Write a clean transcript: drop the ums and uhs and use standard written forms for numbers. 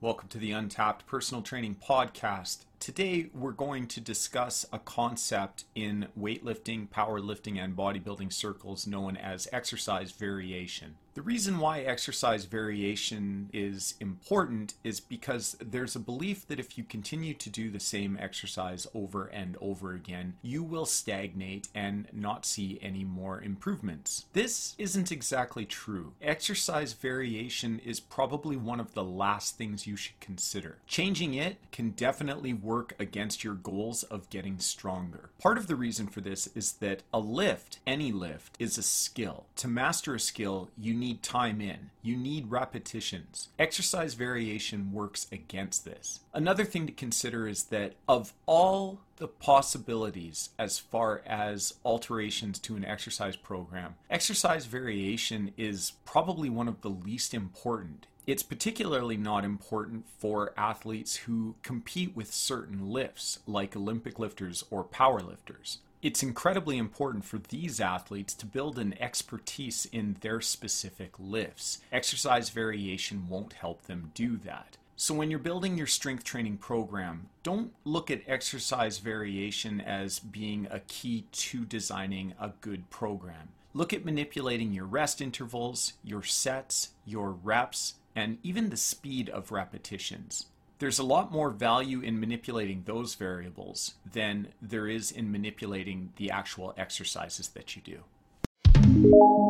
Welcome to the Untapped Personal Training Podcast. Today, we're going to discuss a concept in weightlifting, powerlifting, and bodybuilding circles known as exercise variation. The reason why exercise variation is important is because there's a belief that if you continue to do the same exercise over and over again, you will stagnate and not see any more improvements. This isn't exactly true. Exercise variation is probably one of the last things you should consider. Changing it can definitely work against your goals of getting stronger. Part of the reason for this is that a lift, any lift, is a skill. To master a skill, you need time in. You need repetitions. Exercise variation works against this. Another thing to consider is that of all the possibilities as far as alterations to an exercise program, exercise variation is probably one of the least important. It's particularly not important for athletes who compete with certain lifts, like Olympic lifters or powerlifters. It's incredibly important for these athletes to build an expertise in their specific lifts. Exercise variation won't help them do that. So when you're building your strength training program, don't look at exercise variation as being a key to designing a good program. Look at manipulating your rest intervals, your sets, your reps, and even the speed of repetitions. There's a lot more value in manipulating those variables than there is in manipulating the actual exercises that you do.